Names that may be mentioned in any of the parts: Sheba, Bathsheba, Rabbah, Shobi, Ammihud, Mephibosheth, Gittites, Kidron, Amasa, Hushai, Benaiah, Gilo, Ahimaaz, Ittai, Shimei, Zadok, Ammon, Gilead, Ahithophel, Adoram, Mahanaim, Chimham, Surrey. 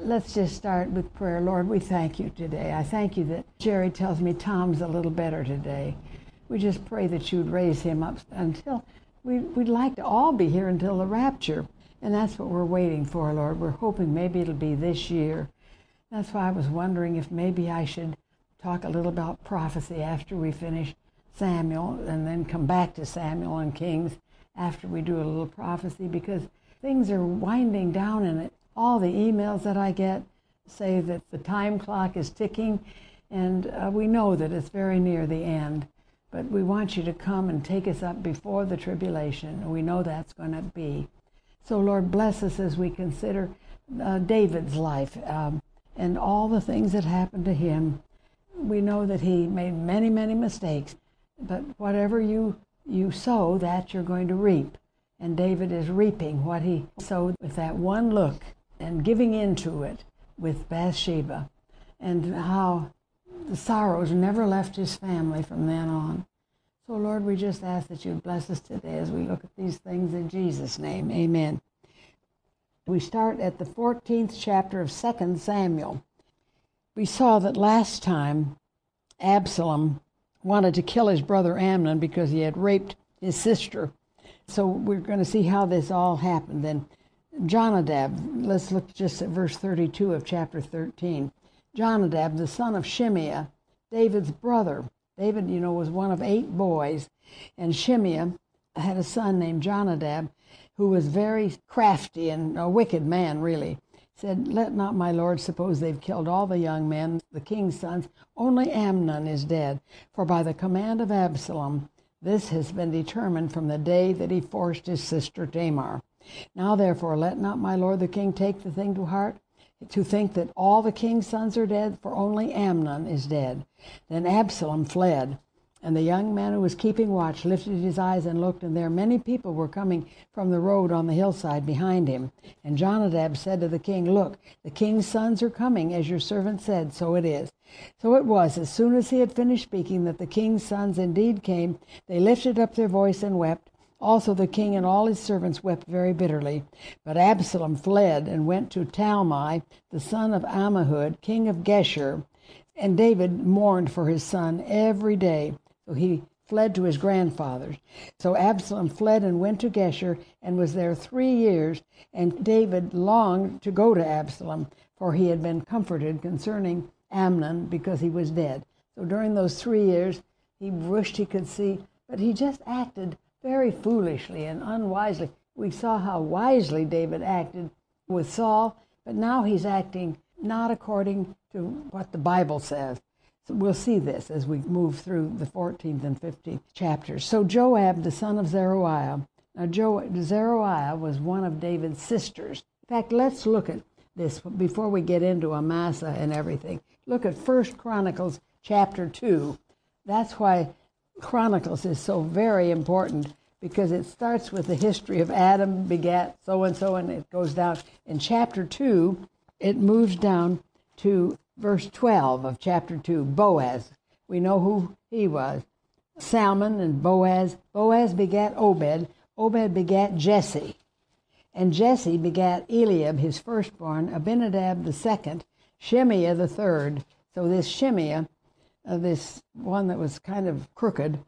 Let's just start with prayer. Lord, we thank you today. I thank you that Jerry tells me Tom's a little better today. We just pray that you would raise him up until we'd like to all be here until the rapture. And that's what we're waiting for, Lord. We're hoping maybe it'll be this year. That's why I was wondering if maybe I should talk a little about prophecy after we finish Samuel and then come back to Samuel and Kings after we do a little prophecy, because things are winding down and all the emails that I get say that the time clock is ticking, and we know that it's very near the end. But we want you to come and take us up before the tribulation. We know that's going to be. So, Lord, bless us as we consider David's life and all the things that happened to him. We know that he made many, many mistakes, but whatever you sow, that you're going to reap. And David is reaping what he sowed with that one look and giving into it with Bathsheba, and how the sorrows never left his family from then on. So, Lord, we just ask that you bless us today as we look at these things in Jesus' name. Amen. We start at the 14th chapter of 2 Samuel. We saw that last time Absalom wanted to kill his brother Amnon because he had raped his sister. So we're going to see how this all happened. Then Jonadab, let's look just at verse 32 of chapter 13. Jonadab, the son of Shimea, David's brother. David, you know, was one of 8 boys, and Shimea had a son named Jonadab, who was very crafty and a wicked man, really. Said, "Let not my lord suppose they've killed all the young men, the king's sons. Only Amnon is dead, for by the command of Absalom, this has been determined from the day that he forced his sister Tamar. Now, therefore, let not my lord the king take the thing to heart, to think that all the king's sons are dead, for only Amnon is dead." Then Absalom fled, and the young man who was keeping watch lifted his eyes and looked, and there many people were coming from the road on the hillside behind him. And Jonadab said to the king, "Look, the king's sons are coming, as your servant said, so it is." So it was, as soon as he had finished speaking, that the king's sons indeed came. They lifted up their voice and wept. Also the king and all his servants wept very bitterly. But Absalom fled and went to Talmai, the son of Ammihud, king of Geshur. And David mourned for his son every day. So he fled to his grandfather's. So Absalom fled and went to Geshur and was there 3 years. And David longed to go to Absalom, for he had been comforted concerning Amnon because he was dead. So during those 3 years, he wished he could see, but he just acted very foolishly and unwisely. We saw how wisely David acted with Saul, but now he's acting not according to what the Bible says. So we'll see this as we move through the 14th and 15th chapters. So Joab, the son of Zeruiah. Now Zeruiah was one of David's sisters. In fact, let's look at this before we get into Amasa and everything. Look at 1 Chronicles chapter 2. That's why Chronicles is so very important, because it starts with the history of Adam begat so-and-so, and it goes down. In chapter 2, it moves down to verse 12 of chapter 2, Boaz. We know who he was. Salmon and Boaz. Boaz begat Obed. Obed begat Jesse. And Jesse begat Eliab, his firstborn, Abinadab the second, Shimea the third. So this Shimea, this one that was kind of crooked,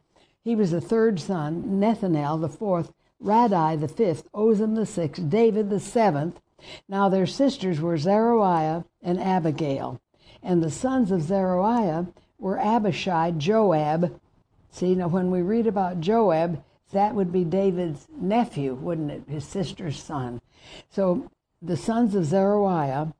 he was the third son, Nethanel the fourth, Radai the fifth, Ozem the sixth, David the seventh. Now their sisters were Zeruiah and Abigail. And the sons of Zeruiah were Abishai, Joab. See, now when we read about Joab, that would be David's nephew, wouldn't it? His sister's son. So the sons of Zeruiah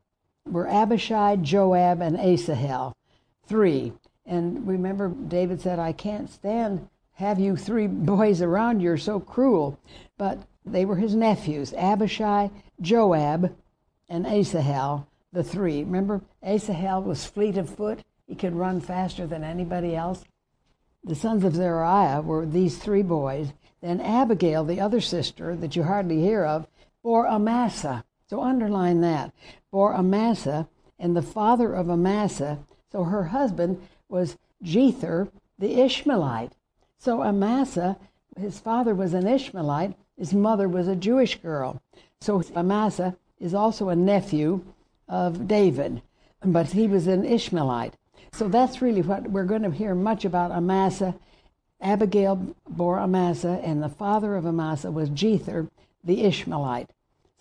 were Abishai, Joab, and Asahel, 3. And remember, David said, "I can't stand have you 3 boys around. You're so cruel." But they were his nephews, Abishai, Joab, and Asahel, the 3. Remember, Asahel was fleet of foot. He could run faster than anybody else. The sons of Zeruiah were these 3 boys. Then Abigail, the other sister that you hardly hear of, bore Amasa. So underline that. Bore Amasa, and the father of Amasa. So her husband was Jether, the Ishmaelite. So Amasa, his father was an Ishmaelite. His mother was a Jewish girl. So Amasa is also a nephew of David, but he was an Ishmaelite. So that's really what we're going to hear much about Amasa. Abigail bore Amasa, and the father of Amasa was Jether, the Ishmaelite.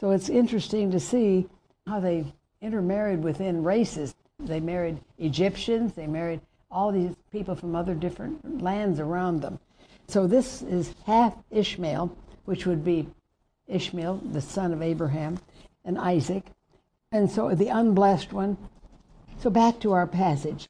So it's interesting to see how they intermarried within races. They married Egyptians, they married all these people from other different lands around them. So this is half Ishmael, which would be Ishmael, the son of Abraham, and Isaac, and so the unblessed one. So back to our passage.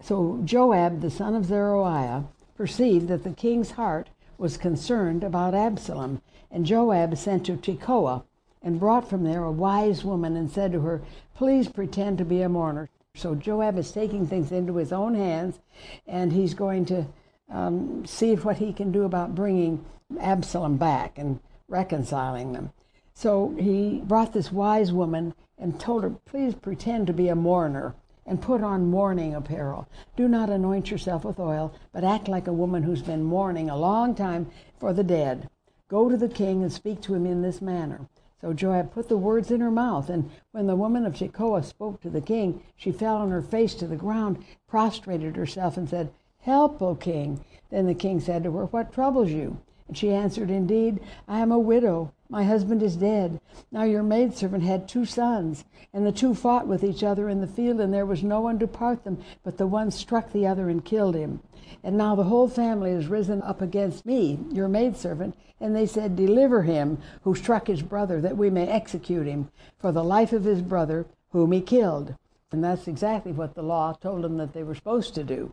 So Joab, the son of Zeruiah, perceived that the king's heart was concerned about Absalom. And Joab sent to Tekoa and brought from there a wise woman and said to her, "Please pretend to be a mourner." So Joab is taking things into his own hands, and he's going to see what he can do about bringing Absalom back and reconciling them. So he brought this wise woman and told her, "Please pretend to be a mourner and put on mourning apparel. Do not anoint yourself with oil, but act like a woman who's been mourning a long time for the dead. Go to the king and speak to him in this manner." So Joab put the words in her mouth, and when the woman of Tekoa spoke to the king, she fell on her face to the ground, prostrated herself, and said, "Help, O king." Then the king said to her, "What troubles you?" And she answered, "Indeed, I am a widow. My husband is dead. Now your maidservant had two sons, and the two fought with each other in the field, and there was no one to part them, but the one struck the other and killed him. And now the whole family has risen up against me, your maidservant, and they said, 'Deliver him who struck his brother, that we may execute him for the life of his brother whom he killed.'" And that's exactly what the law told them that they were supposed to do.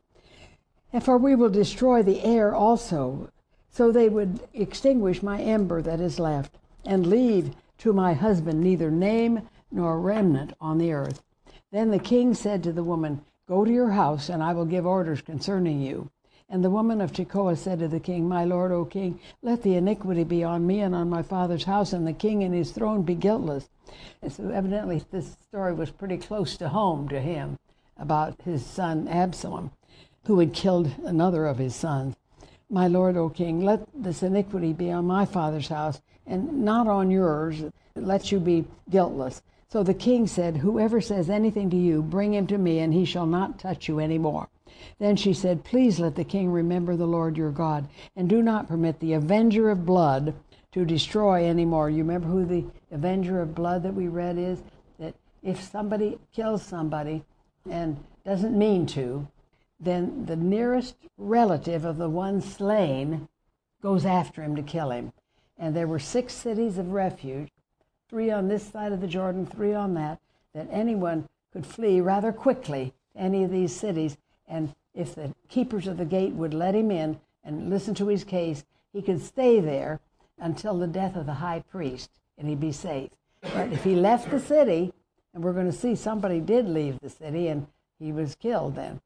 "And for we will destroy the heir also, so they would extinguish my ember that is left, and leave to my husband neither name nor remnant on the earth." Then the king said to the woman, "Go to your house, and I will give orders concerning you." And the woman of Tekoa said to the king, "My lord, O king, let the iniquity be on me and on my father's house, and the king and his throne be guiltless." And so evidently this story was pretty close to home to him about his son Absalom, who had killed another of his sons. "My lord, O king, let this iniquity be on my father's house, and not on yours, let you be guiltless." So the king said, "Whoever says anything to you, bring him to me, and he shall not touch you any more." Then she said, "Please let the king remember the Lord your God, and do not permit the avenger of blood to destroy any more." You remember who the avenger of blood that we read is? That if somebody kills somebody and doesn't mean to, then the nearest relative of the one slain goes after him to kill him. And there were 6 cities of refuge, 3 on this side of the Jordan, 3 on that anyone could flee rather quickly to any of these cities. And if the keepers of the gate would let him in and listen to his case, he could stay there until the death of the high priest, and he'd be safe. But if he left the city, and we're going to see somebody did leave the city, and he was killed then.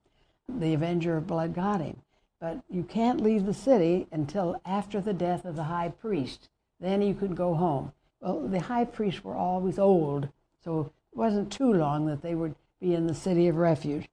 The avenger of blood got him. But you can't leave the city until after the death of the high priest. Then you could go home. Well, the high priests were always old, so it wasn't too long that they would be in the city of refuge.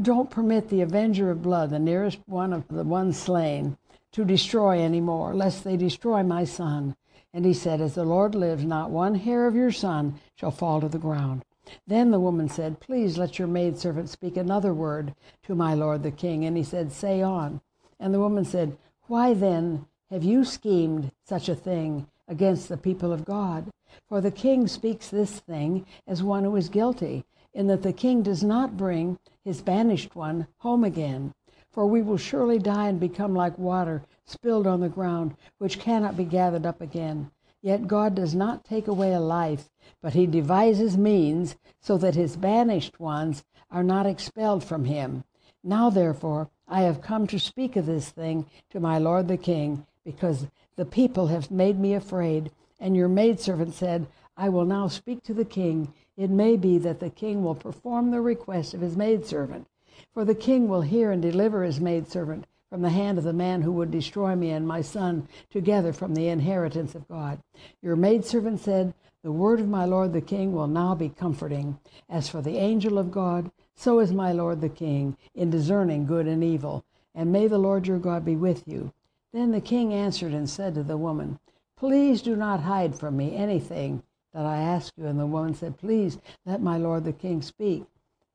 "Don't permit the avenger of blood, the nearest one of the one slain, to destroy any more, lest they destroy my son." And he said, "As the Lord lives, not one hair of your son shall fall to the ground." Then the woman said, "Please let your maidservant speak another word to my lord the king." And he said, "Say on." And the woman said, "Why then have you schemed such a thing against the people of God? For the king speaks this thing as one who is guilty, in that the king does not bring his banished one home again. For we will surely die and become like water spilled on the ground, which cannot be gathered up again. Yet God does not take away a life, but he devises means so that his banished ones are not expelled from him. Now, therefore, I have come to speak of this thing to my lord the king, because the people have made me afraid. And your maidservant said, 'I will now speak to the king. It may be that the king will perform the request of his maidservant. For the king will hear and deliver his maidservant from the hand of the man who would destroy me and my son together from the inheritance of God.' Your maidservant said, 'The word of my lord the king will now be comforting. As for the angel of God, so is my lord the king in discerning good and evil. And may the Lord your God be with you.' Then the king answered and said to the woman, 'Please do not hide from me anything that I ask you? And the woman said, Please let my lord the king speak.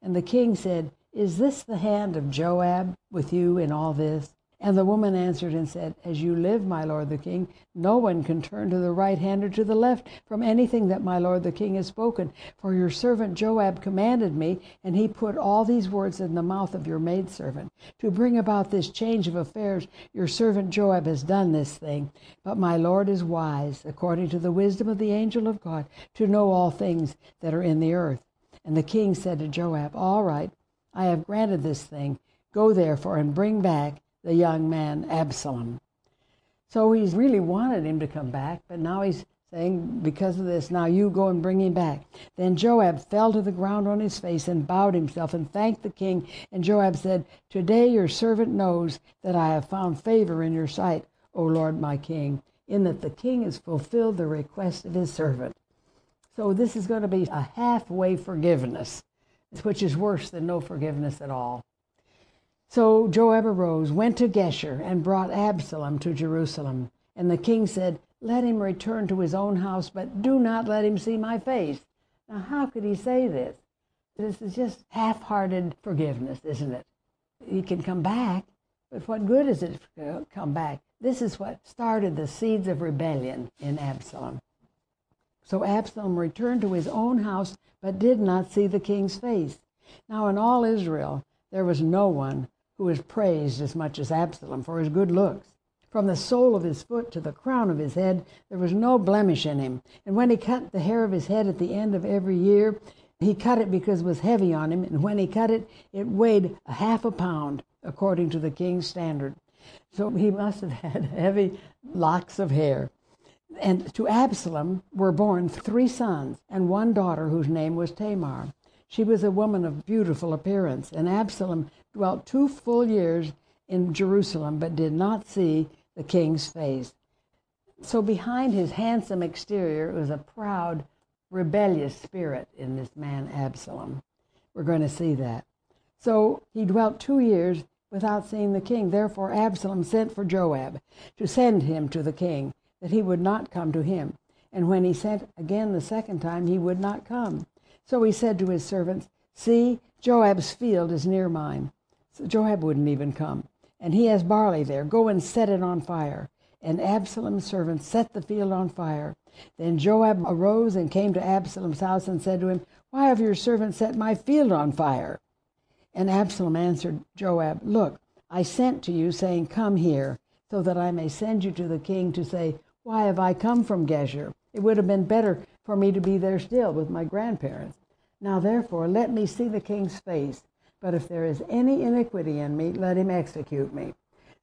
And the king said, Is this the hand of Joab with you in all this? And the woman answered and said, As you live, my lord the king, no one can turn to the right hand or to the left from anything that my lord the king has spoken. For your servant Joab commanded me, and he put all these words in the mouth of your maidservant. To bring about this change of affairs, your servant Joab has done this thing. But my lord is wise, according to the wisdom of the angel of God, to know all things that are in the earth. And the king said to Joab, All right, I have granted this thing. Go therefore and bring back the young man Absalom. So he's really wanted him to come back, but now he's saying, because of this, now you go and bring him back. Then Joab fell to the ground on his face and bowed himself and thanked the king. And Joab said, Today your servant knows that I have found favor in your sight, O Lord my king, in that the king has fulfilled the request of his servant. So this is going to be a halfway forgiveness, which is worse than no forgiveness at all. So Joab arose, went to Geshur, and brought Absalom to Jerusalem. And the king said, Let him return to his own house, but do not let him see my face. Now, how could he say this? This is just half-hearted forgiveness, isn't it? He can come back, but what good is it to come back? This is what started the seeds of rebellion in Absalom. So Absalom returned to his own house, but did not see the king's face. Now, in all Israel, there was no one who was praised as much as Absalom for his good looks. From the sole of his foot to the crown of his head, there was no blemish in him. And when he cut the hair of his head at the end of every year, he cut it because it was heavy on him. And when he cut it, it weighed a half a pound, according to the king's standard. So he must have had heavy locks of hair. And to Absalom were born 3 sons and 1 daughter whose name was Tamar. She was a woman of beautiful appearance, and Absalom dwelt 2 full years in Jerusalem, but did not see the king's face. So behind his handsome exterior was a proud, rebellious spirit in this man Absalom. We're going to see that. So he dwelt 2 years without seeing the king. Therefore Absalom sent for Joab to send him to the king, that he would not come to him. And when he sent again the second time, he would not come. So he said to his servants, See, Joab's field is near mine. So Joab wouldn't even come. And he has barley there. Go and set it on fire. And Absalom's servants set the field on fire. Then Joab arose and came to Absalom's house and said to him, Why have your servants set my field on fire? And Absalom answered Joab, Look, I sent to you, saying, Come here, so that I may send you to the king to say, Why have I come from Geshur? It would have been better for me to be there still with my grandparents. Now therefore let me see the king's face, but if there is any iniquity in me, let him execute me.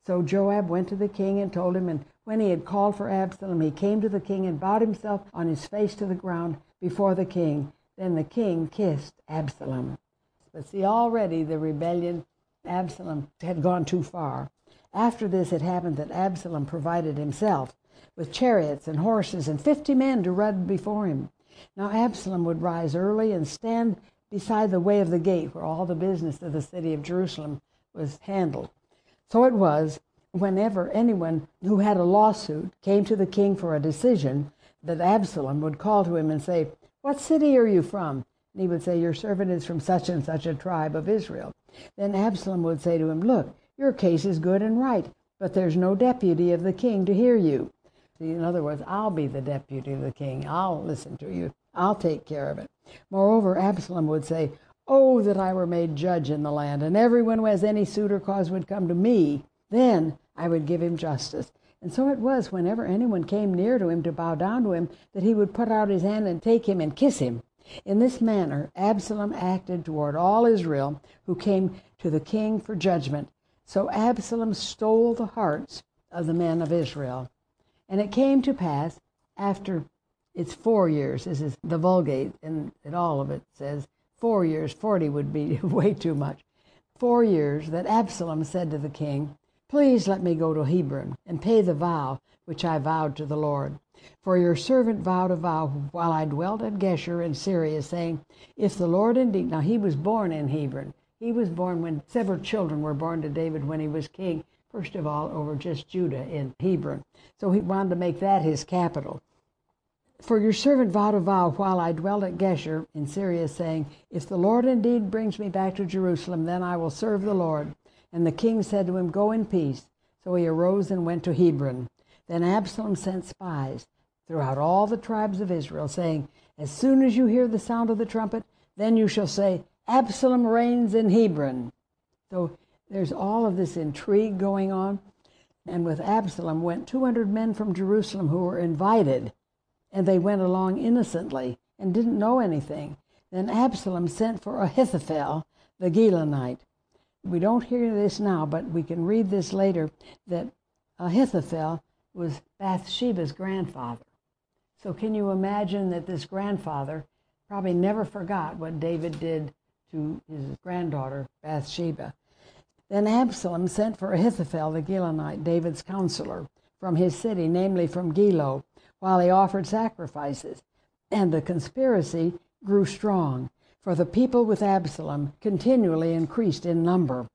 So Joab went to the king and told him, and when he had called for Absalom, he came to the king and bowed himself on his face to the ground before the king. Then the king kissed Absalom. But see, already the rebellion, Absalom had gone too far. After this it happened that Absalom provided himself with chariots and horses and 50 men to run before him. Now Absalom would rise early and stand beside the way of the gate where all the business of the city of Jerusalem was handled. So it was, whenever anyone who had a lawsuit came to the king for a decision, that Absalom would call to him and say, What city are you from? And he would say, Your servant is from such and such a tribe of Israel. Then Absalom would say to him, Look, your case is good and right, but there's no deputy of the king to hear you. In other words, I'll be the deputy of the king. I'll listen to you. I'll take care of it. Moreover, Absalom would say, Oh, that I were made judge in the land, and everyone who has any suit or cause would come to me. Then I would give him justice. And so it was, whenever anyone came near to him to bow down to him, that he would put out his hand and take him and kiss him. In this manner, Absalom acted toward all Israel who came to the king for judgment. So Absalom stole the hearts of the men of Israel. And it came to pass, after it's 4 years, this is the Vulgate, and all of it says 4 years, 40 would be way too much. 4 years that Absalom said to the king, Please let me go to Hebron and pay the vow which I vowed to the Lord. For your servant vowed a vow while I dwelt at Geshur in Syria, saying, If the Lord indeed... Now he was born in Hebron. He was born when several children were born to David when he was king. First of all, over just Judah in Hebron. So he wanted to make that his capital. For your servant vowed a vow while I dwelt at Geshur in Syria, saying, If the Lord indeed brings me back to Jerusalem, then I will serve the Lord. And the king said to him, Go in peace. So he arose and went to Hebron. Then Absalom sent spies throughout all the tribes of Israel, saying, As soon as you hear the sound of the trumpet, then you shall say, Absalom reigns in Hebron. So there's all of this intrigue going on. And with Absalom went 200 men from Jerusalem who were invited, and they went along innocently and didn't know anything. Then Absalom sent for Ahithophel, the Gileadite. We don't hear this now, but we can read this later, that Ahithophel was Bathsheba's grandfather. So can you imagine that this grandfather probably never forgot what David did to his granddaughter, Bathsheba. Then Absalom sent for Ahithophel, the Gilonite, David's counselor, from his city, namely from Gilo, while he offered sacrifices. And the conspiracy grew strong, for the people with Absalom continually increased in number.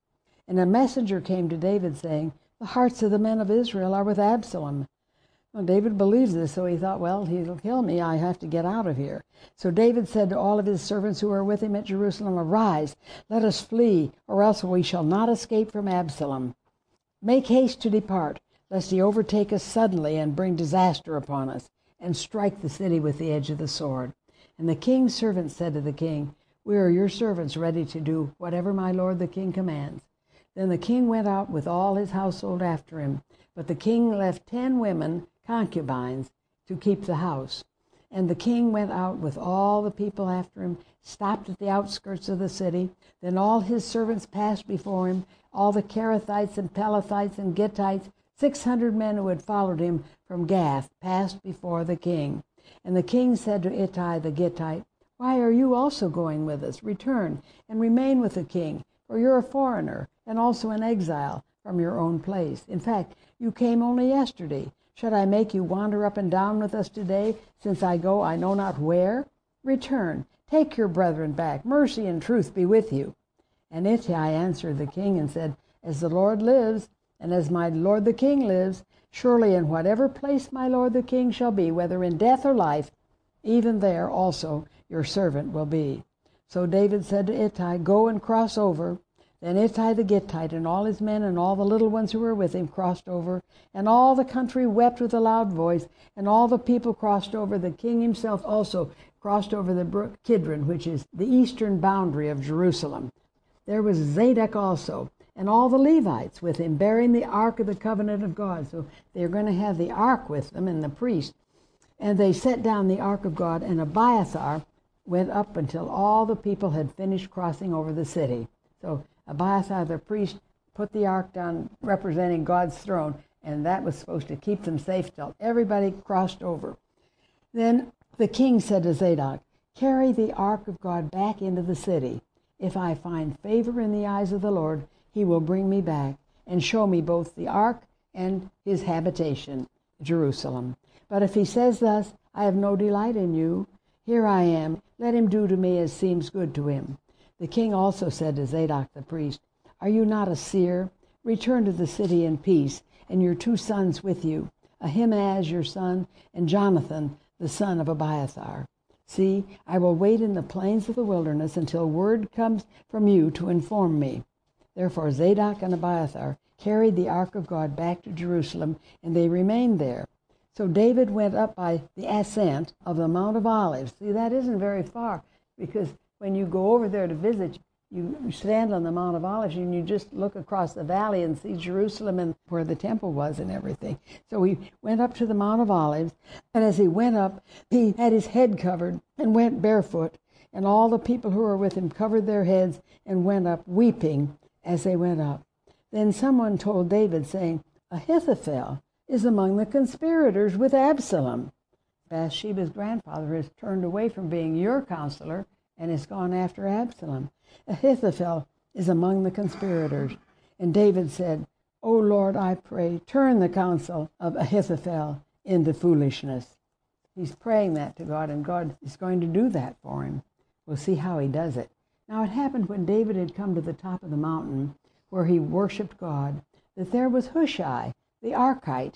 And a messenger came to David, saying, The hearts of the men of Israel are with Absalom. Well, David believes this, so he thought, well, he'll kill me. I have to get out of here. So David said to all of his servants who were with him at Jerusalem, Arise, let us flee, or else we shall not escape from Absalom. Make haste to depart, lest he overtake us suddenly and bring disaster upon us, and strike the city with the edge of the sword. And the king's servants said to the king, We are your servants, ready to do whatever my lord the king commands. Then the king went out with all his household after him, but the king left 10 women concubines to keep the house. And the king went out with all the people after him, stopped at the outskirts of the city. Then all his servants passed before him, all the Kerethites and Pelethites and Gittites, 600 men who had followed him from Gath, passed before the king. And the king said to Ittai the Gittite, Why are you also going with us? Return and remain with the king, for you're a foreigner and also an exile from your own place. In fact, you came only yesterday. Should I make you wander up and down with us today, since I go I know not where? Return, take your brethren back. Mercy and truth be with you. And Ittai answered the king and said, As the Lord lives, and as my lord the king lives, surely in whatever place my lord the king shall be, whether in death or life, even there also your servant will be. So David said to Ittai, Go and cross over. Then Ittai the Gittite and all his men and all the little ones who were with him crossed over, and all the country wept with a loud voice, and all the people crossed over. The king himself also crossed over the brook Kidron, which is the eastern boundary of Jerusalem. There was Zadok also, and all the Levites with him, bearing the ark of the covenant of God. So they're going to have the ark with them and the priest. And they set down the ark of God, and Abiathar went up until all the people had finished crossing over the city. So Abiathar the priest put the ark down, representing God's throne, and that was supposed to keep them safe till everybody crossed over. Then the king said to Zadok, Carry the ark of God back into the city. If I find favor in the eyes of the Lord, he will bring me back and show me both the ark and his habitation, Jerusalem. But if he says thus, I have no delight in you, here I am, let him do to me as seems good to him. The king also said to Zadok the priest, Are you not a seer? Return to the city in peace, and your 2 sons with you, Ahimaaz your son, and Jonathan the son of Abiathar. See, I will wait in the plains of the wilderness until word comes from you to inform me. Therefore Zadok and Abiathar carried the ark of God back to Jerusalem, and they remained there. So David went up by the ascent of the Mount of Olives. See, that isn't very far, because when you go over there to visit, you stand on the Mount of Olives and you just look across the valley and see Jerusalem and where the temple was and everything. So he went up to the Mount of Olives, and as he went up, he had his head covered and went barefoot, and all the people who were with him covered their heads and went up weeping as they went up. Then someone told David, saying, Ahithophel is among the conspirators with Absalom. Bathsheba's grandfather has turned away from being your counselor and has gone after Absalom. Ahithophel is among the conspirators. And David said, O Lord, I pray, turn the counsel of Ahithophel into foolishness. He's praying that to God, and God is going to do that for him. We'll see how he does it. Now it happened when David had come to the top of the mountain, where he worshipped God, that there was Hushai, the Archite,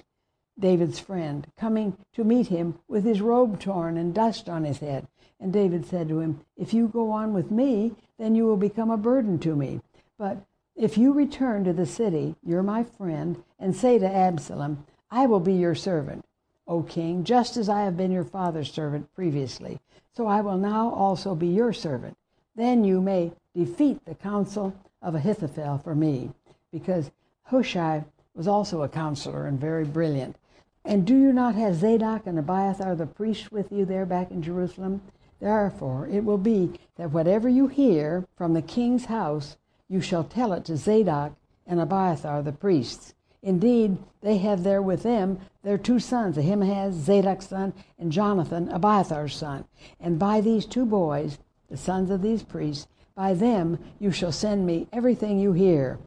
David's friend, coming to meet him with his robe torn and dust on his head. And David said to him, "If you go on with me, then you will become a burden to me. But if you return to the city, you're my friend, and say to Absalom, 'I will be your servant, O king, just as I have been your father's servant previously. So I will now also be your servant.' Then you may defeat the counsel of Ahithophel for me," because Hushai was also a counselor and very brilliant. "And do you not have Zadok and Abiathar the priests with you there back in Jerusalem? Therefore it will be that whatever you hear from the king's house, you shall tell it to Zadok and Abiathar the priests. Indeed, they have there with them their two sons, Ahimaaz, Zadok's son, and Jonathan, Abiathar's son. And by these two boys, the sons of these priests, by them you shall send me everything you hear."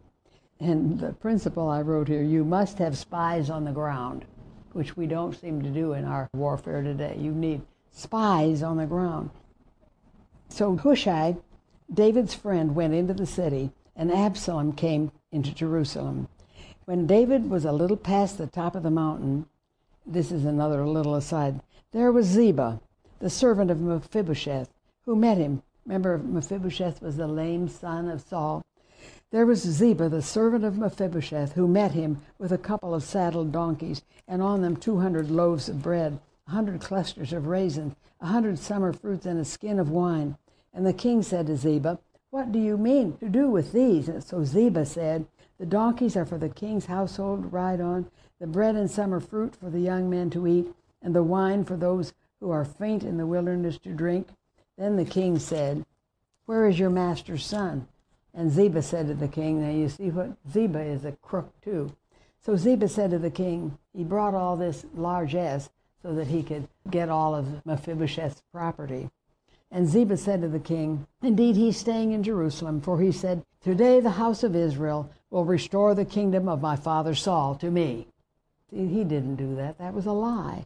And the principle I wrote here, you must have spies on the ground, which we don't seem to do in our warfare today. You need spies on the ground. So Hushai, David's friend, went into the city, and Absalom came into Jerusalem. When David was a little past the top of the mountain, this is another little aside, there was Ziba, the servant of Mephibosheth, who met him. Remember, Mephibosheth was the lame son of Saul. There was Ziba, the servant of Mephibosheth, who met him with a couple of saddled donkeys, and on them 200 loaves of bread, 100 clusters of raisins, 100 summer fruits, and a skin of wine. And the king said to Ziba, "What do you mean to do with these?" And so Ziba said, "The donkeys are for the king's household to ride on, the bread and summer fruit for the young men to eat, and the wine for those who are faint in the wilderness to drink." Then the king said, "Where is your master's son?" And Ziba said to the king, now you see what, Ziba is a crook too. So Ziba said to the king, he brought all this largesse so that he could get all of Mephibosheth's property. And Ziba said to the king, "Indeed, he's staying in Jerusalem, for he said, 'Today the house of Israel will restore the kingdom of my father Saul to me.'" See, he didn't do that. That was a lie.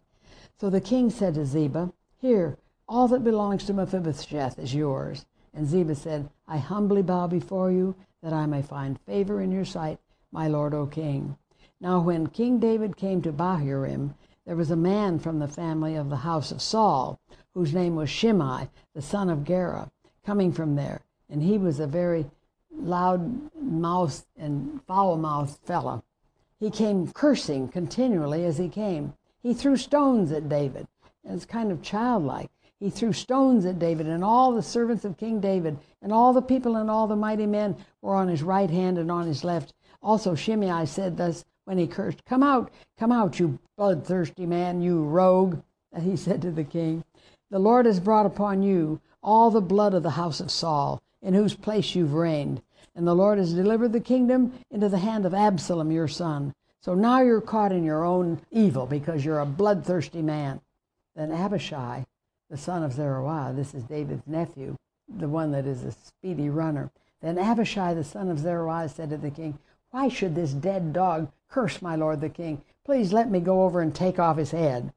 So the king said to Ziba, "Here, all that belongs to Mephibosheth is yours." And Ziba said, "I humbly bow before you, that I may find favor in your sight, my lord, O king." Now when King David came to Bahurim, there was a man from the family of the house of Saul, whose name was Shimei, the son of Gera, coming from there. And he was a very loud-mouthed and foul-mouthed fellow. He came cursing continually as he came. He threw stones at David. And it's kind of childlike. He threw stones at David, and all the servants of King David, and all the people and all the mighty men were on his right hand and on his left. Also Shimei said thus when he cursed, come out, you bloodthirsty man, you rogue." And he said to the king, "The Lord has brought upon you all the blood of the house of Saul, in whose place you've reigned. And the Lord has delivered the kingdom into the hand of Absalom, your son. So now you're caught in your own evil, because you're a bloodthirsty man." Then Abishai, the son of Zeruiah, this is David's nephew, the one that is a speedy runner. Then Abishai, the son of Zeruiah, said to the king, "Why should this dead dog curse my lord the king? Please let me go over and take off his head."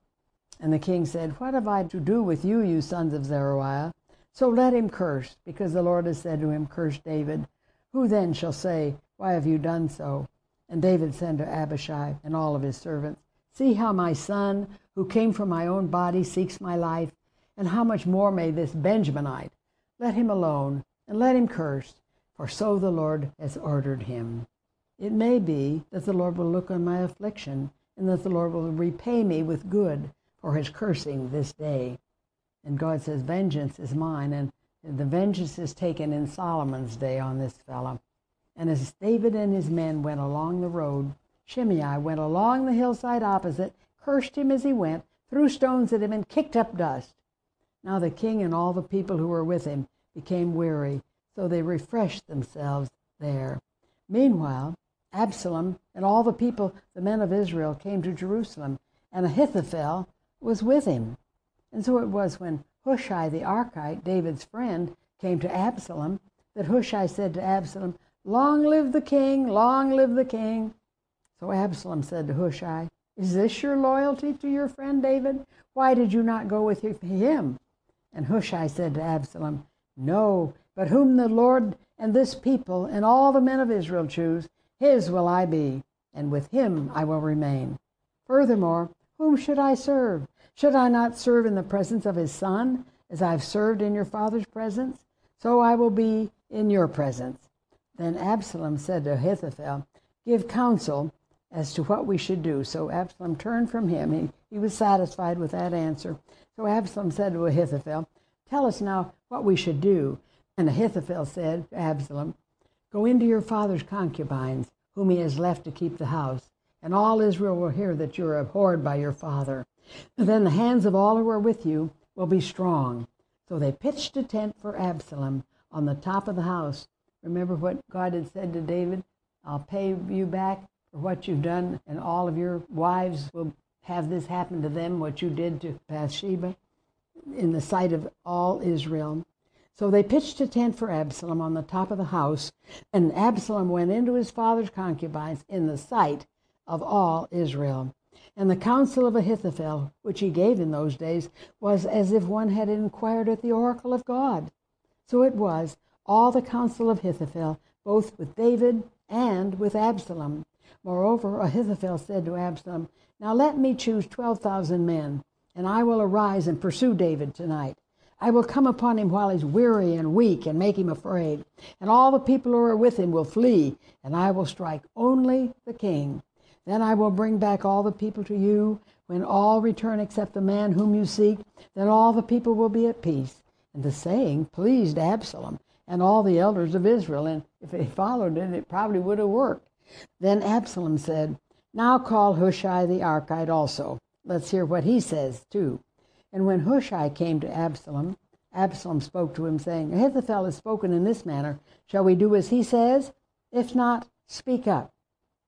And the king said, "What have I to do with you, you sons of Zeruiah? So let him curse, because the Lord has said to him, 'Curse David.' Who then shall say, 'Why have you done so?'" And David said to Abishai and all of his servants, "See how my son, who came from my own body, seeks my life. And how much more may this Benjaminite? Let him alone, and let him curse, for so the Lord has ordered him. It may be that the Lord will look on my affliction, and that the Lord will repay me with good for his cursing this day." And God says, "Vengeance is mine," and the vengeance is taken in Solomon's day on this fellow. And as David and his men went along the road, Shimei went along the hillside opposite, cursed him as he went, threw stones at him, and kicked up dust. Now the king and all the people who were with him became weary, so they refreshed themselves there. Meanwhile, Absalom and all the people, the men of Israel, came to Jerusalem, and Ahithophel was with him. And so it was when Hushai the Archite, David's friend, came to Absalom, that Hushai said to Absalom, "Long live the king, long live the king." So Absalom said to Hushai, "Is this your loyalty to your friend David? Why did you not go with him?" And Hushai said to Absalom, "No, but whom the Lord and this people and all the men of Israel choose, his will I be, and with him I will remain. Furthermore, whom should I serve? Should I not serve in the presence of his son, as I have served in your father's presence? So I will be in your presence. Then Absalom said to Ahithophel, Give counsel as to what we should do. So Absalom turned from him. He was satisfied with that answer. So Absalom said to Ahithophel, Tell us now what we should do. And Ahithophel said to Absalom, Go into your father's concubines, whom he has left to keep the house, and all Israel will hear that you are abhorred by your father. Then the hands of all who are with you will be strong. So they pitched a tent for Absalom on the top of the house. Remember what God had said to David, I'll pay you back for what you've done, and all of your wives will have this happen to them, what you did to Bathsheba, in the sight of all Israel. So they pitched a tent for Absalom on the top of the house, and Absalom went into his father's concubines in the sight of all Israel. And the counsel of Ahithophel, which he gave in those days, was as if one had inquired at the oracle of God. So it was all the counsel of Ahithophel, both with David and with Absalom. Moreover, Ahithophel said to Absalom, Now let me choose 12,000 men, and I will arise and pursue David tonight. I will come upon him while he's weary and weak and make him afraid. And all the people who are with him will flee, and I will strike only the king. Then I will bring back all the people to you. When all return except the man whom you seek, then all the people will be at peace. And the saying pleased Absalom and all the elders of Israel, and if they followed it, it probably would have worked. Then Absalom said, Now call Hushai the Archite also. Let's hear what he says, too. And when Hushai came to Absalom, Absalom spoke to him, saying, Ahithophel has spoken in this manner. Shall we do as he says? If not, speak up.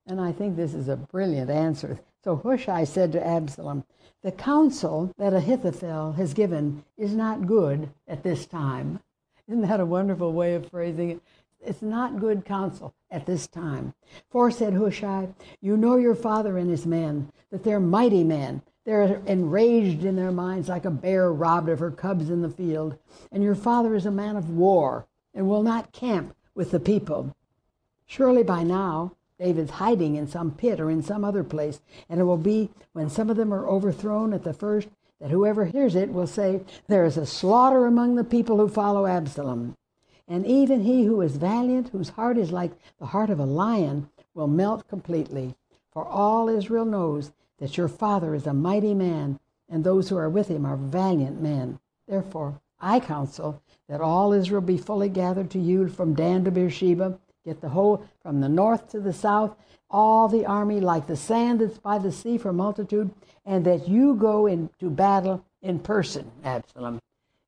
And I think this is a brilliant answer. So Hushai said to Absalom, The counsel that Ahithophel has given is not good at this time. Isn't that a wonderful way of phrasing it? It's not good counsel at this time. For, said Hushai, you know your father and his men, that they're mighty men. They're enraged in their minds like a bear robbed of her cubs in the field. And your father is a man of war and will not camp with the people. Surely by now David's hiding in some pit or in some other place, and it will be when some of them are overthrown at the first that whoever hears it will say, There is a slaughter among the people who follow Absalom. And even he who is valiant, whose heart is like the heart of a lion, will melt completely. For all Israel knows that your father is a mighty man, and those who are with him are valiant men. Therefore, I counsel that all Israel be fully gathered to you from Dan to Beersheba, get the whole from the north to the south, all the army like the sand that's by the sea for multitude, and that you go into battle in person, Absalom.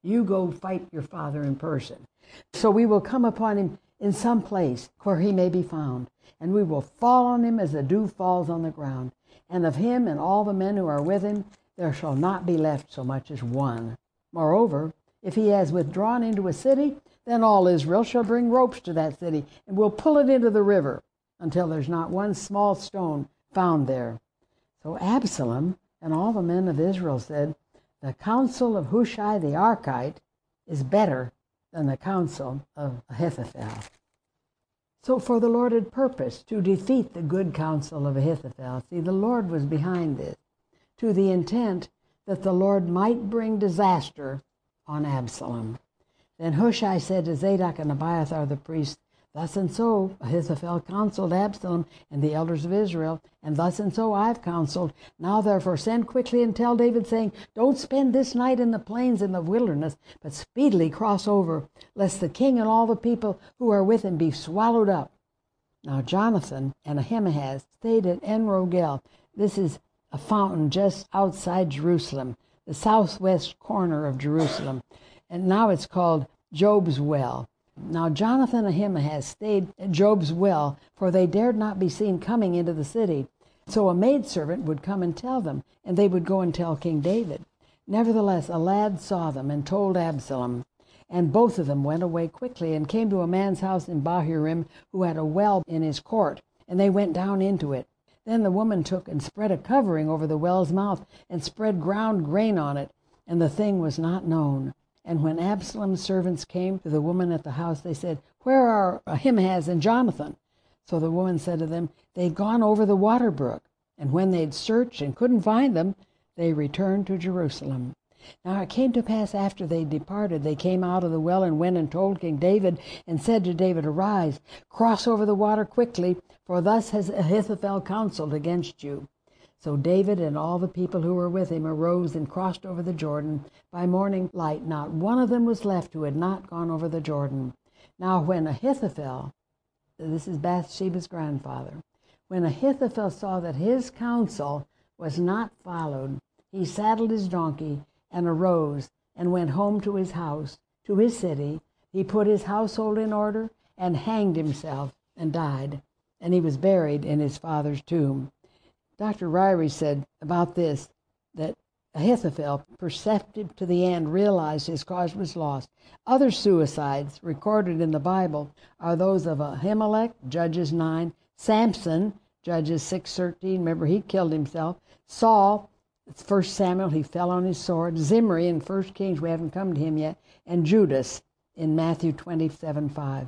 You go fight your father in person. So we will come upon him in some place where he may be found, and we will fall on him as the dew falls on the ground. And of him and all the men who are with him, there shall not be left so much as one. Moreover, if he has withdrawn into a city, then all Israel shall bring ropes to that city, and will pull it into the river until there's not one small stone found there. So Absalom and all the men of Israel said, The counsel of Hushai the Archite is better than the counsel of Ahithophel. So for the Lord had purposed to defeat the good counsel of Ahithophel. See, the Lord was behind this, to the intent that the Lord might bring disaster on Absalom. Then Hushai said to Zadok and Abiathar the priests, Thus and so Ahithophel counseled Absalom and the elders of Israel, and thus and so I've counseled. Now therefore send quickly and tell David, saying, Don't spend this night in the plains in the wilderness, but speedily cross over, lest the king and all the people who are with him be swallowed up. Now Jonathan and Ahimaaz stayed at En-Rogel. This is a fountain just outside Jerusalem, the southwest corner of Jerusalem. And now it's called Job's Well. Now Jonathan and Ahimaaz stayed at Job's Well, for they dared not be seen coming into the city. So a maidservant would come and tell them, and they would go and tell King David. Nevertheless, a lad saw them and told Absalom. And both of them went away quickly and came to a man's house in Bahurim who had a well in his court, and they went down into it. Then the woman took and spread a covering over the well's mouth and spread ground grain on it, and the thing was not known. And when Absalom's servants came to the woman at the house, they said, Where are Ahimaaz and Jonathan? So the woman said to them, They've gone over the water brook. And when they'd searched and couldn't find them, they returned to Jerusalem. Now it came to pass after they departed, they came out of the well and went and told King David, and said to David, Arise, cross over the water quickly, for thus has Ahithophel counseled against you. So David and all the people who were with him arose and crossed over the Jordan. By morning light not one of them was left who had not gone over the Jordan. Now when Ahithophel, this is Bathsheba's grandfather, when Ahithophel saw that his counsel was not followed, he saddled his donkey and arose and went home to his house, to his city. He put his household in order and hanged himself and died. And he was buried in his father's tomb. Dr. Ryrie said about this that Ahithophel, perceptive to the end, realized his cause was lost. Other suicides recorded in the Bible are those of Ahimelech, Judges 9, Samson, Judges 6:13. Remember, he killed himself. Saul, 1 Samuel, he fell on his sword. Zimri in 1 Kings, we haven't come to him yet. And Judas in Matthew 27:5.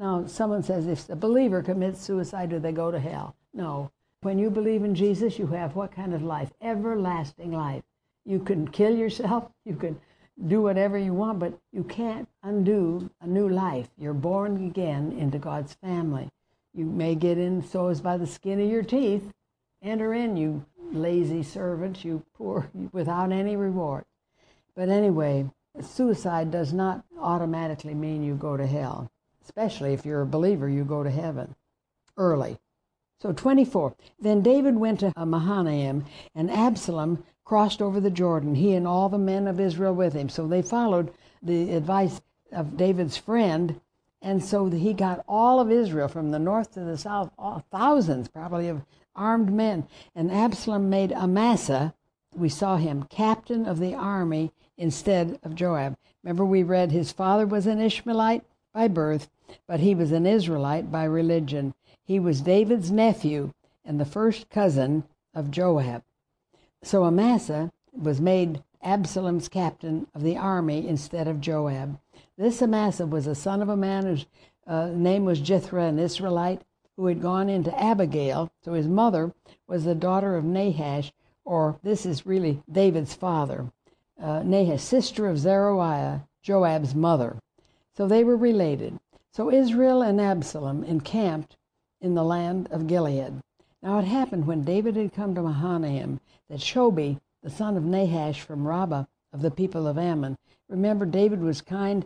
Now, someone says, if a believer commits suicide, do they go to hell? No. When you believe in Jesus, you have what kind of life? Everlasting life. You can kill yourself. You can do whatever you want, but you can't undo a new life. You're born again into God's family. You may get in, so as by the skin of your teeth. Enter in, you lazy servants, you poor, without any reward. But anyway, suicide does not automatically mean you go to hell. Especially if you're a believer, you go to heaven early. So 24, then David went to Mahanaim, and Absalom crossed over the Jordan, he and all the men of Israel with him. So they followed the advice of David's friend, and so he got all of Israel from the north to the south, thousands probably of armed men. And Absalom made Amasa, we saw him, captain of the army instead of Joab. Remember, we read his father was an Ishmaelite by birth, but he was an Israelite by religion. He was David's nephew and the first cousin of Joab. So Amasa was made Absalom's captain of the army instead of Joab. This Amasa was the son of a man whose name was Jethro, an Israelite, who had gone into Abigail. So his mother was the daughter of Nahash, or this is really David's father, Nahash, sister of Zeruiah, Joab's mother. So they were related. So Israel and Absalom encamped in the land of Gilead. Now it happened when David had come to Mahanaim that Shobi, the son of Nahash from Rabbah of the people of Ammon. Remember, David was kind.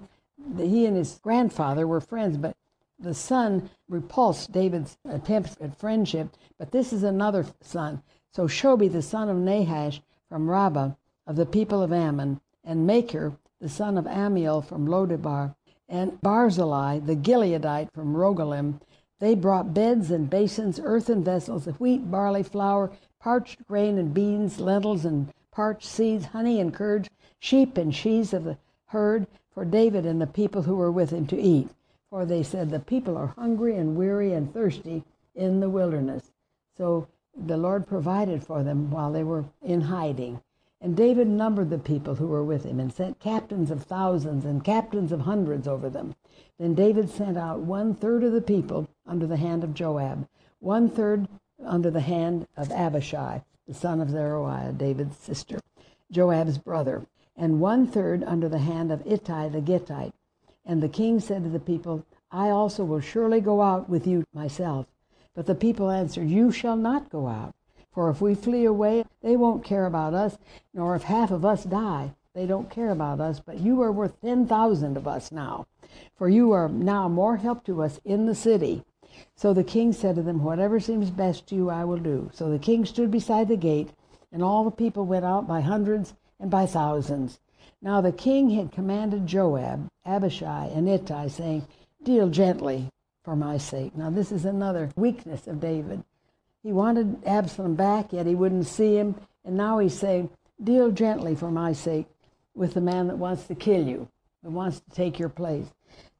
He and his grandfather were friends, but the son repulsed David's attempts at friendship. But this is another son. So Shobi, the son of Nahash from Rabbah of the people of Ammon, and Maker, the son of Amiel from Lodebar, and Barzillai, the Gileadite from Rogelim, they brought beds and basins, earthen vessels of wheat, barley, flour, parched grain and beans, lentils and parched seeds, honey and curds, sheep and sheaves of the herd, for David and the people who were with him to eat. For they said, the people are hungry and weary and thirsty in the wilderness. So the Lord provided for them while they were in hiding. And David numbered the people who were with him, and sent captains of thousands and captains of hundreds over them. Then David sent out 1/3 of the people under the hand of Joab, 1/3 under the hand of Abishai, the son of Zeruiah, David's sister, Joab's brother, and 1/3 under the hand of Ittai the Gittite. And the king said to the people, I also will surely go out with you myself. But the people answered, You shall not go out. For if we flee away, they won't care about us, nor if half of us die, they don't care about us. But you are worth 10,000 of us now, for you are now more help to us in the city. So the king said to them, Whatever seems best to you, I will do. So the king stood beside the gate, and all the people went out by hundreds and by thousands. Now the king had commanded Joab, Abishai, and Ittai, saying, Deal gently for my sake. Now this is another weakness of David. He wanted Absalom back, yet he wouldn't see him. And now he's saying, Deal gently for my sake with the man that wants to kill you, that wants to take your place.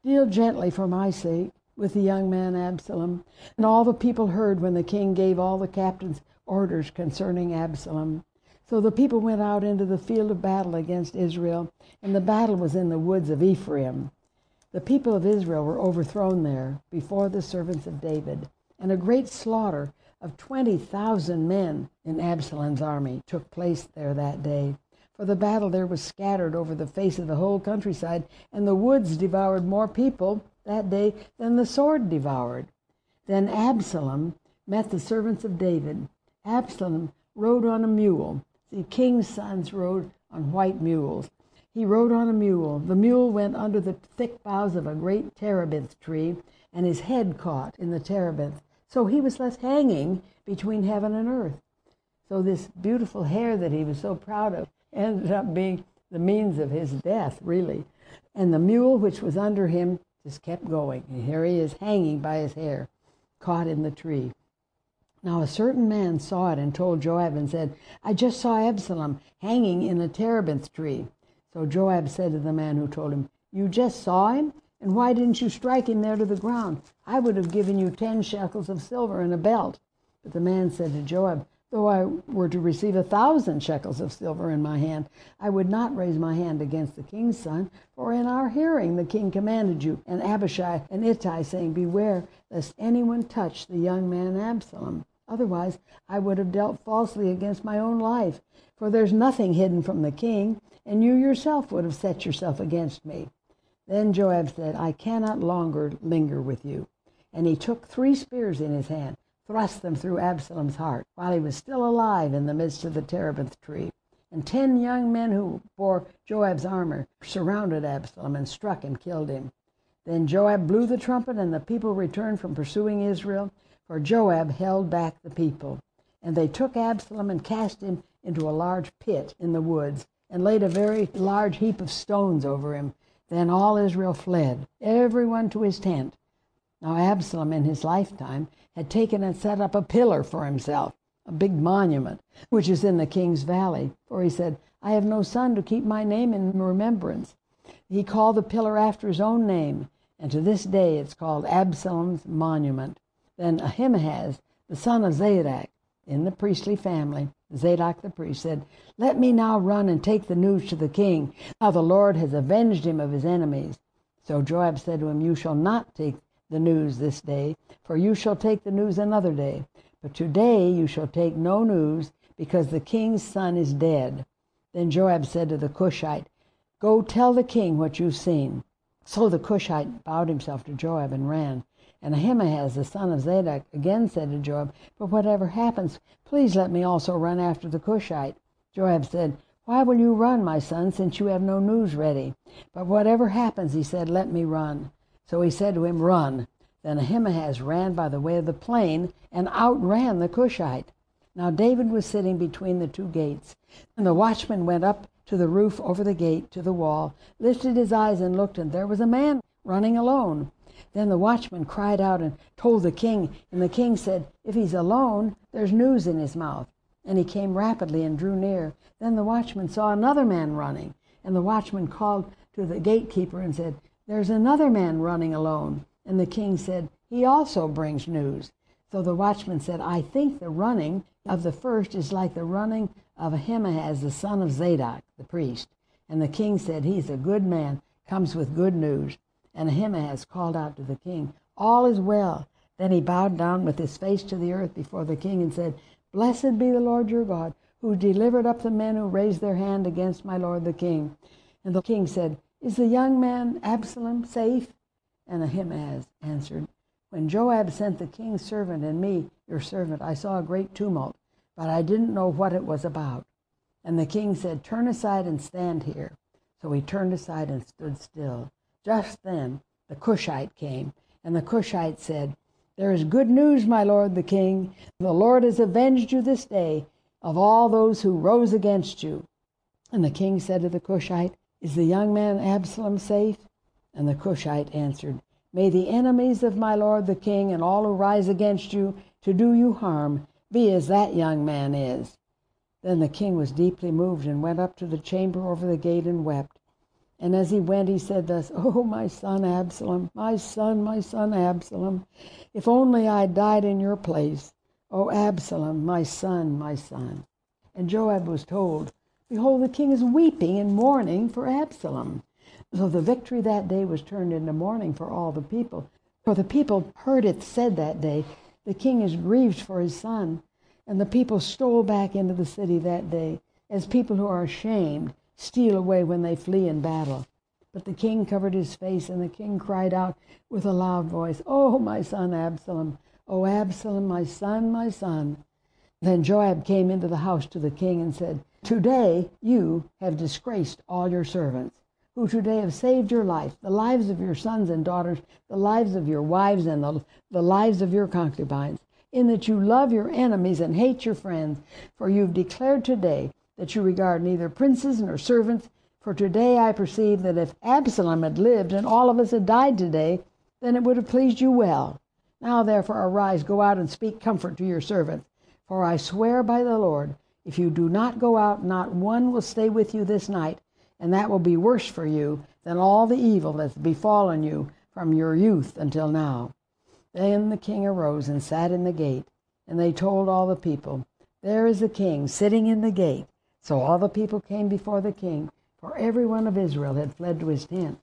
Deal gently for my sake with the young man Absalom. And all the people heard when the king gave all the captains orders concerning Absalom. So the people went out into the field of battle against Israel, and the battle was in the woods of Ephraim. The people of Israel were overthrown there before the servants of David, and a great slaughter of 20,000 men in Absalom's army took place there that day. For the battle there was scattered over the face of the whole countryside, and the woods devoured more people that day than the sword devoured. Then Absalom met the servants of David. Absalom rode on a mule. The king's sons rode on white mules. He rode on a mule. The mule went under the thick boughs of a great terebinth tree, and his head caught in the terebinth. So he was left hanging between heaven and earth. So this beautiful hair that he was so proud of ended up being the means of his death, really. And the mule which was under him just kept going. And here he is hanging by his hair, caught in the tree. Now a certain man saw it and told Joab and said, "I just saw Absalom hanging in a terebinth tree." So Joab said to the man who told him, "You just saw him? And why didn't you strike him there to the ground? I would have given you 10 shekels of silver and a belt." But the man said to Joab, "Though I were to receive 1,000 shekels of silver in my hand, I would not raise my hand against the king's son, for in our hearing the king commanded you, and Abishai and Ittai, saying, 'Beware lest anyone touch the young man Absalom.' Otherwise, I would have dealt falsely against my own life, for there's nothing hidden from the king, and you yourself would have set yourself against me." Then Joab said, "I cannot longer linger with you." And he took 3 spears in his hand, thrust them through Absalom's heart, while he was still alive in the midst of the terebinth tree. And 10 young men who bore Joab's armor surrounded Absalom and struck and killed him. Then Joab blew the trumpet, and the people returned from pursuing Israel, for Joab held back the people. And they took Absalom and cast him into a large pit in the woods, and laid a very large heap of stones over him. Then all Israel fled, everyone to his tent. Now Absalom in his lifetime had taken and set up a pillar for himself, a big monument, which is in the king's valley. For he said, "I have no son to keep my name in remembrance." He called the pillar after his own name, and to this day it's called Absalom's Monument. Then Ahimaaz, the son of Zadok, in the priestly family, Zadok the priest, said, "Let me now run and take the news to the king, how the Lord has avenged him of his enemies." So Joab said to him, "You shall not take the news this day, for you shall take the news another day. But today you shall take no news, because the king's son is dead." Then Joab said to the Cushite, "Go tell the king what you've seen." So the Cushite bowed himself to Joab and ran. And Ahimaaz, the son of Zadok, again said to Joab, "But whatever happens, please let me also run after the Cushite." Joab said, "Why will you run, my son, since you have no news ready?" "But whatever happens," he said, "let me run." So he said to him, "Run." Then Ahimaaz ran by the way of the plain and outran the Cushite. Now David was sitting between the 2 gates, and the watchman went up to the roof over the gate to the wall, lifted his eyes and looked, and there was a man running alone. Then the watchman cried out and told the king, and the king said, "If he's alone, there's news in his mouth." And he came rapidly and drew near. Then the watchman saw another man running, and the watchman called to the gatekeeper and said, "There's another man running alone." And the king said, "He also brings news." So the watchman said, "I think the running of the first is like the running of Ahimaaz, the son of Zadok, the priest." And the king said, "He's a good man, comes with good news." And Ahimaaz called out to the king, "All is well." Then he bowed down with his face to the earth before the king and said, "Blessed be the Lord your God, who delivered up the men who raised their hand against my lord the king." And the king said, "Is the young man Absalom safe?" And Ahimaaz answered, "When Joab sent the king's servant and me, your servant, I saw a great tumult, but I didn't know what it was about." And the king said, "Turn aside and stand here." So he turned aside and stood still. Just then the Cushite came, and the Cushite said, "There is good news, my lord the king. The Lord has avenged you this day of all those who rose against you." And the king said to the Cushite, "Is the young man Absalom safe?" And the Cushite answered, "May the enemies of my lord the king and all who rise against you to do you harm be as that young man is." Then the king was deeply moved and went up to the chamber over the gate and wept. And as he went, he said thus, "Oh, my son Absalom, my son Absalom, if only I died in your place. Oh, Absalom, my son, my son." And Joab was told, "Behold, the king is weeping and mourning for Absalom." So the victory that day was turned into mourning for all the people. For the people heard it said that day, The king is grieved for his son. And the people stole back into the city that day, as people who are ashamed steal away when they flee in battle. But the king covered his face, and the king cried out with a loud voice, "Oh, my son Absalom! Oh, Absalom, my son, my son!" Then Joab came into the house to the king and said, "Today you have disgraced all your servants, who today have saved your life, the lives of your sons and daughters, the lives of your wives, and the lives of your concubines, in that you love your enemies and hate your friends. For you have declared today that you regard neither princes nor servants. For today I perceive that if Absalom had lived and all of us had died today, then it would have pleased you well. Now therefore arise, go out and speak comfort to your servants. For I swear by the Lord, if you do not go out, not one will stay with you this night, and that will be worse for you than all the evil that's befallen you from your youth until now." Then the king arose and sat in the gate, and they told all the people, "There is the king sitting in the gate." So all the people came before the king, for every one of Israel had fled to his tent.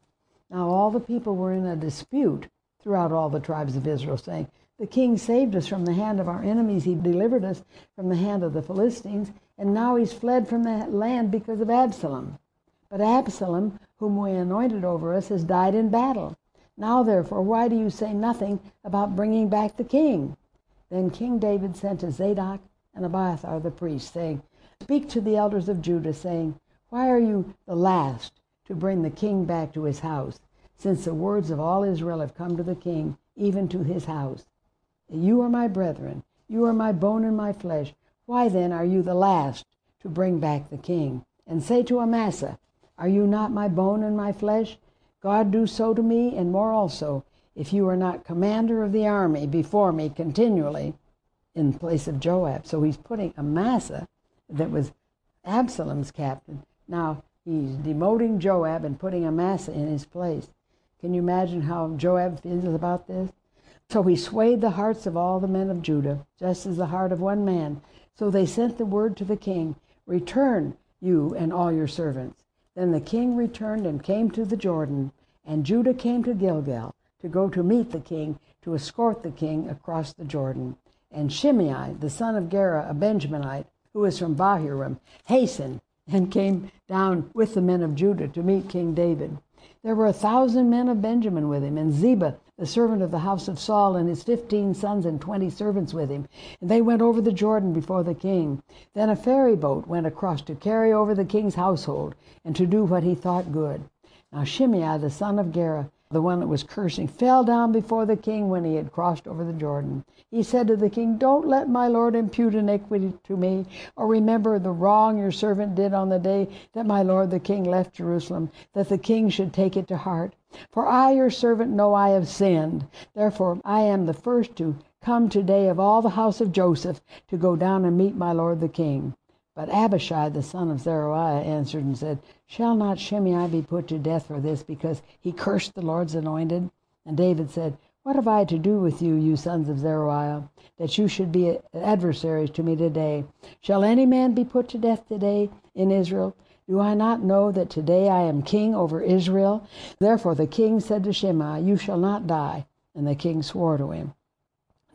Now all the people were in a dispute throughout all the tribes of Israel, saying, "The king saved us from the hand of our enemies. He delivered us from the hand of the Philistines, and now he's fled from the land because of Absalom. But Absalom, whom we anointed over us, has died in battle. Now, therefore, why do you say nothing about bringing back the king?" Then King David sent to Zadok and Abiathar the priest, saying, "Speak to the elders of Judah, saying, 'Why are you the last to bring the king back to his house, since the words of all Israel have come to the king, even to his house? You are my brethren. You are my bone and my flesh. Why then are you the last to bring back the king? And say to Amasa, Are you not my bone and my flesh? God do so to me, and more also, if you are not commander of the army before me continually in place of Joab." So he's putting Amasa, that was Absalom's captain. Now he's demoting Joab and putting Amasa in his place. Can you imagine how Joab feels about this? "So he swayed the hearts of all the men of Judah, just as the heart of one man. So they sent the word to the king, 'Return, you and all your servants.' Then the king returned and came to the Jordan, and Judah came to Gilgal to go to meet the king, to escort the king across the Jordan. And Shimei, the son of Gera, a Benjaminite, who was from Bahurim, hastened and came down with the men of Judah to meet King David. There were 1,000 men of Benjamin with him, and Ziba, the servant of the house of Saul, and his 15 sons and 20 servants with him. And they went over the Jordan before the king. Then a ferry boat went across to carry over the king's household, and to do what he thought good. Now Shimei, the son of Gera, the one that was cursing, fell down before the king when he had crossed over the Jordan. He said to the king, 'Don't let my lord impute iniquity to me, or remember the wrong your servant did on the day that my lord the king left Jerusalem, that the king should take it to heart. For I, your servant, know I have sinned. Therefore I am the first to come today of all the house of Joseph to go down and meet my lord the king.' But Abishai, the son of Zeruiah, answered and said, 'Shall not Shimei be put to death for this, because he cursed the Lord's anointed?' And David said, 'What have I to do with you, you sons of Zeruiah, that you should be adversaries to me today? Shall any man be put to death today in Israel? Do I not know that today I am king over Israel?' Therefore the king said to Shimei, 'You shall not die.' And the king swore to him.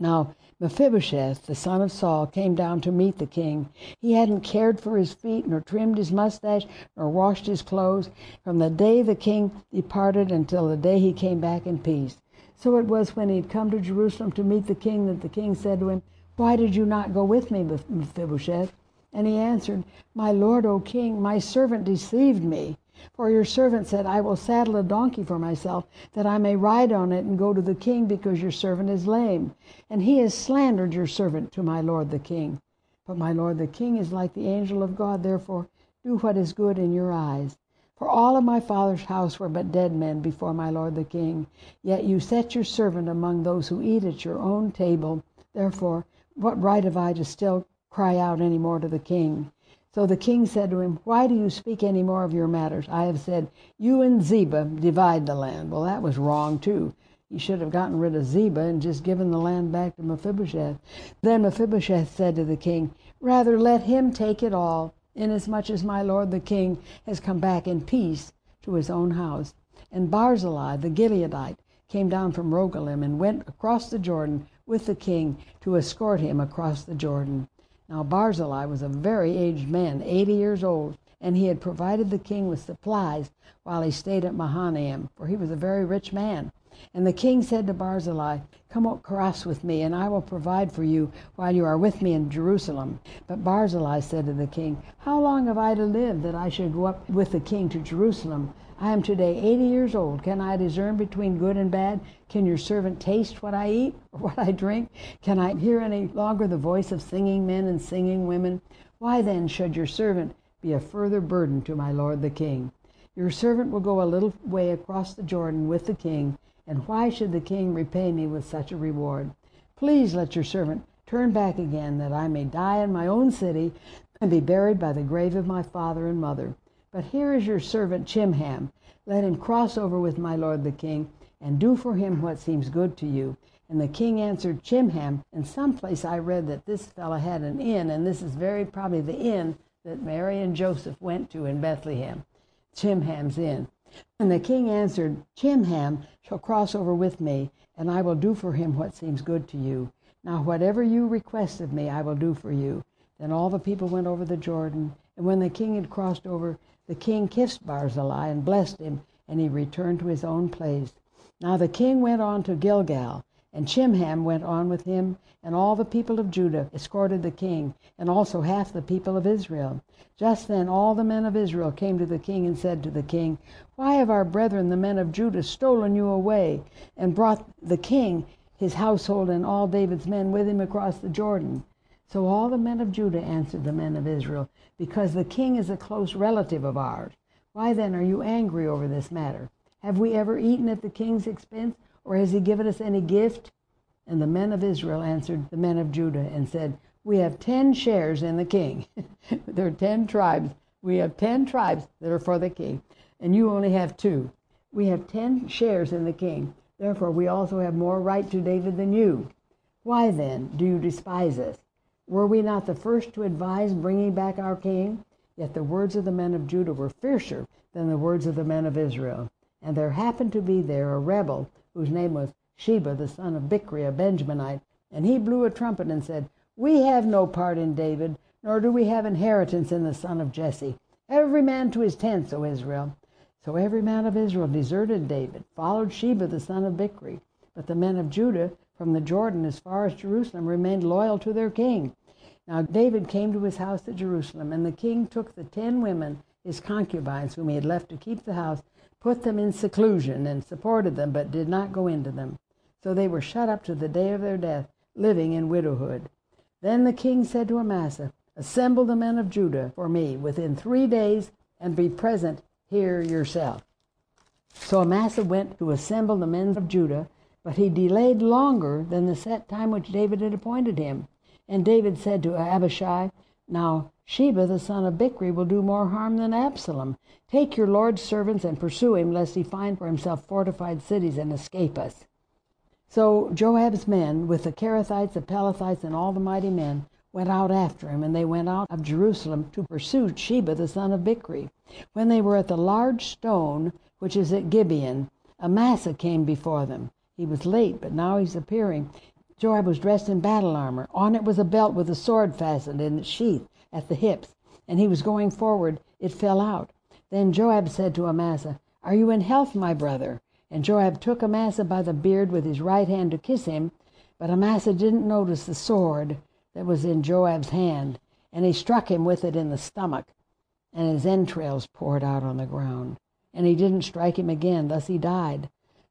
Now Mephibosheth, the son of Saul, came down to meet the king. He hadn't cared for his feet, nor trimmed his mustache, nor washed his clothes, from the day the king departed until the day he came back in peace. So it was when he had come to Jerusalem to meet the king that the king said to him, 'Why did you not go with me, Mephibosheth?' And he answered, 'My lord, O king, my servant deceived me. For your servant said, I will saddle a donkey for myself, that I may ride on it and go to the king, because your servant is lame. And he has slandered your servant to my lord the king. But my lord the king is like the angel of God, therefore do what is good in your eyes. For all of my father's house were but dead men before my lord the king, yet you set your servant among those who eat at your own table. Therefore what right have I to still cry out any more to the king?' So the king said to him, 'Why do you speak any more of your matters? I have said, you and Ziba divide the land.'" Well, that was wrong, too. He should have gotten rid of Ziba and just given the land back to Mephibosheth. Then Mephibosheth said to the king, "Rather let him take it all, inasmuch as my lord the king has come back in peace to his own house." And Barzillai the Gileadite came down from Rogelim and went across the Jordan with the king to escort him across the Jordan. Now Barzillai was a very aged man, 80 years old, and he had provided the king with supplies while he stayed at Mahanaim, for he was a very rich man. And the king said to Barzillai, "Come across with me, and I will provide for you while you are with me in Jerusalem." But Barzillai said to the king, "How long have I to live that I should go up with the king to Jerusalem? I am today 80 years old. Can I discern between good and bad? Can your servant taste what I eat or what I drink? Can I hear any longer the voice of singing men and singing women? Why then should your servant be a further burden to my lord the king? Your servant will go a little way across the Jordan with the king, and why should the king repay me with such a reward? Please let your servant turn back again, that I may die in my own city and be buried by the grave of my father and mother. But here is your servant Chimham. Let him cross over with my lord the king, and do for him what seems good to you." And the king answered Chimham, "In some place I read that this fellow had an inn, and this is very probably the inn that Mary and Joseph went to in Bethlehem, Chimham's inn." And the king answered, "Chimham shall cross over with me, and I will do for him what seems good to you. Now whatever you request of me, I will do for you." Then all the people went over the Jordan, and when the king had crossed over, the king kissed Barzillai and blessed him, and he returned to his own place. Now the king went on to Gilgal, and Chimham went on with him, and all the people of Judah escorted the king, and also half the people of Israel. Just then all the men of Israel came to the king and said to the king, "Why have our brethren the men of Judah stolen you away, and brought the king, his household, and all David's men with him across the Jordan?" So all the men of Judah answered the men of Israel, "Because the king is a close relative of ours. Why then are you angry over this matter? Have we ever eaten at the king's expense? Or has he given us any gift?" And the men of Israel answered the men of Judah and said, "We have 10 shares in the king." There are 10 tribes. We have 10 tribes that are for the king, and you only have 2. We have 10 shares in the king. Therefore, we also have more right to David than you. Why then do you despise us? Were we not the first to advise bringing back our king?" Yet the words of the men of Judah were fiercer than the words of the men of Israel. And there happened to be there a rebel whose name was Sheba, the son of Bichri, a Benjaminite, and he blew a trumpet and said, "We have no part in David, nor do we have inheritance in the son of Jesse. Every man to his tents, O Israel." So every man of Israel deserted David, followed Sheba, the son of Bichri. But the men of Judah, from the Jordan as far as Jerusalem, remained loyal to their king. Now David came to his house at Jerusalem, and the king took the 10 women, his concubines, whom he had left to keep the house, put them in seclusion, and supported them, but did not go into them. So they were shut up to the day of their death, living in widowhood. Then the king said to Amasa, "Assemble the men of Judah for me within 3 days, and be present here yourself." So Amasa went to assemble the men of Judah, but he delayed longer than the set time which David had appointed him. And David said to Abishai, "Now Sheba the son of Bichri will do more harm than Absalom. Take your lord's servants and pursue him, lest he find for himself fortified cities and escape us." So Joab's men, with the Kerethites, the Pelethites, and all the mighty men, went out after him, and they went out of Jerusalem to pursue Sheba the son of Bichri. When they were at the large stone, which is at Gibeon, Amasa came before them. He was late, but now he's appearing. Joab was dressed in battle armor. On it was a belt with a sword fastened in its sheath at the hips, and he was going forward. It fell out. Then Joab said to Amasa, "Are you in health, my brother?" And Joab took Amasa by the beard with his right hand to kiss him, but Amasa didn't notice the sword that was in Joab's hand, and he struck him with it in the stomach, and his entrails poured out on the ground. And he didn't strike him again, thus he died.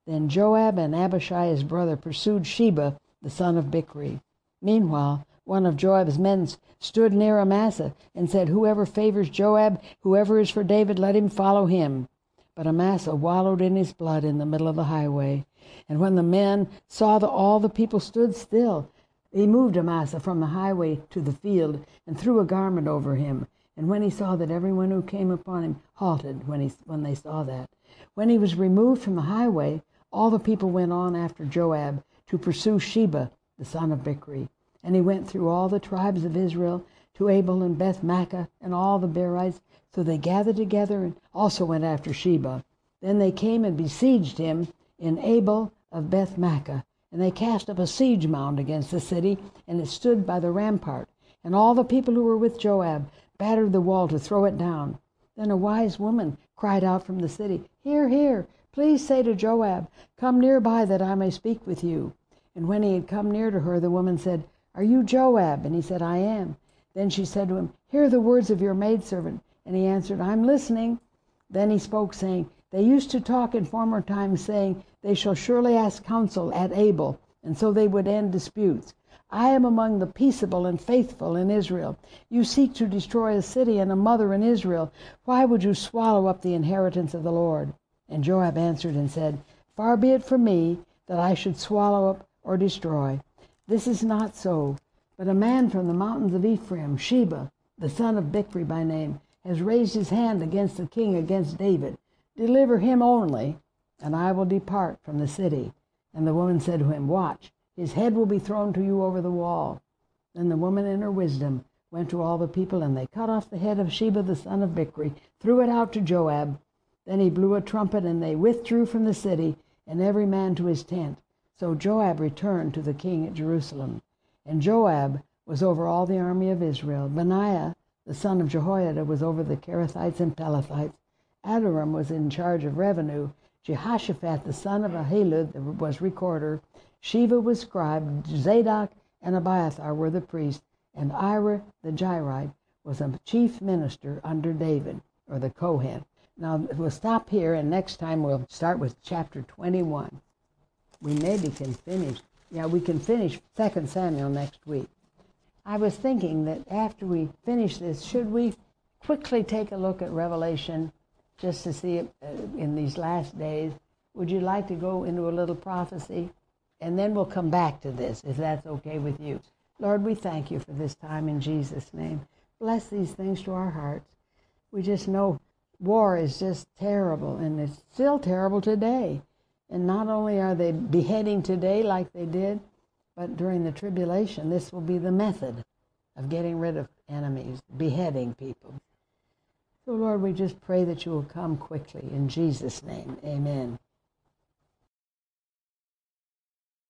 Then Joab and Abishai his brother pursued Sheba the son of Bichri. Meanwhile, one of Joab's men stood near Amasa and said, "Whoever favors Joab, whoever is for David, let him follow him." But Amasa wallowed in his blood in the middle of the highway. And when the men saw that all the people stood still, they moved Amasa from the highway to the field and threw a garment over him. And when he saw that everyone who came upon him halted when they saw that. When he was removed from the highway, all the people went on after Joab to pursue Sheba, the son of Bichri. And he went through all the tribes of Israel to Abel and Beth Makkah and all the Berites. So they gathered together and also went after Sheba. Then they came and besieged him in Abel of Beth Makkah. And they cast up a siege mound against the city, and it stood by the rampart. And all the people who were with Joab battered the wall to throw it down. Then a wise woman cried out from the city, "Hear, hear, please say to Joab, come nearby that I may speak with you." And when he had come near to her, the woman said, "Are you Joab?" And he said, "I am." Then she said to him, "Hear the words of your maidservant." And he answered, "I'm listening." Then he spoke, saying, "They used to talk in former times, saying, they shall surely ask counsel at Abel, and so they would end disputes. I am among the peaceable and faithful in Israel. You seek to destroy a city and a mother in Israel. Why would you swallow up the inheritance of the Lord?" And Joab answered and said, "Far be it from me that I should swallow up or destroy. This is not so. But a man from the mountains of Ephraim, Sheba, the son of Bichri by name, has raised his hand against the king, against David. Deliver him only, and I will depart from the city." And the woman said to him, "Watch, his head will be thrown to you over the wall." Then the woman in her wisdom went to all the people, and they cut off the head of Sheba the son of Bichri, threw it out to Joab. Then he blew a trumpet, and they withdrew from the city, and every man to his tent. So Joab returned to the king at Jerusalem. And Joab was over all the army of Israel. Benaiah, the son of Jehoiada, was over the Kerethites and Pelethites. Adoram was in charge of revenue. Jehoshaphat, the son of Ahilud, was recorder. Sheva was scribe. Zadok and Abiathar were the priests. And Ira the Jairite was a chief minister under David, or the Kohen. Now, we'll stop here, and next time we'll start with chapter 21. We maybe can finish. Yeah, we can finish 2 Samuel next week. I was thinking that after we finish this, should we quickly take a look at Revelation just to see it in these last days? Would you like to go into a little prophecy? And then we'll come back to this, if that's okay with you. Lord, we thank you for this time in Jesus' name. Bless these things to our hearts. We just know war is just terrible, and it's still terrible today. And not only are they beheading today like they did, but during the tribulation, this will be the method of getting rid of enemies, beheading people. So, Lord, we just pray that you will come quickly. In Jesus' name, amen.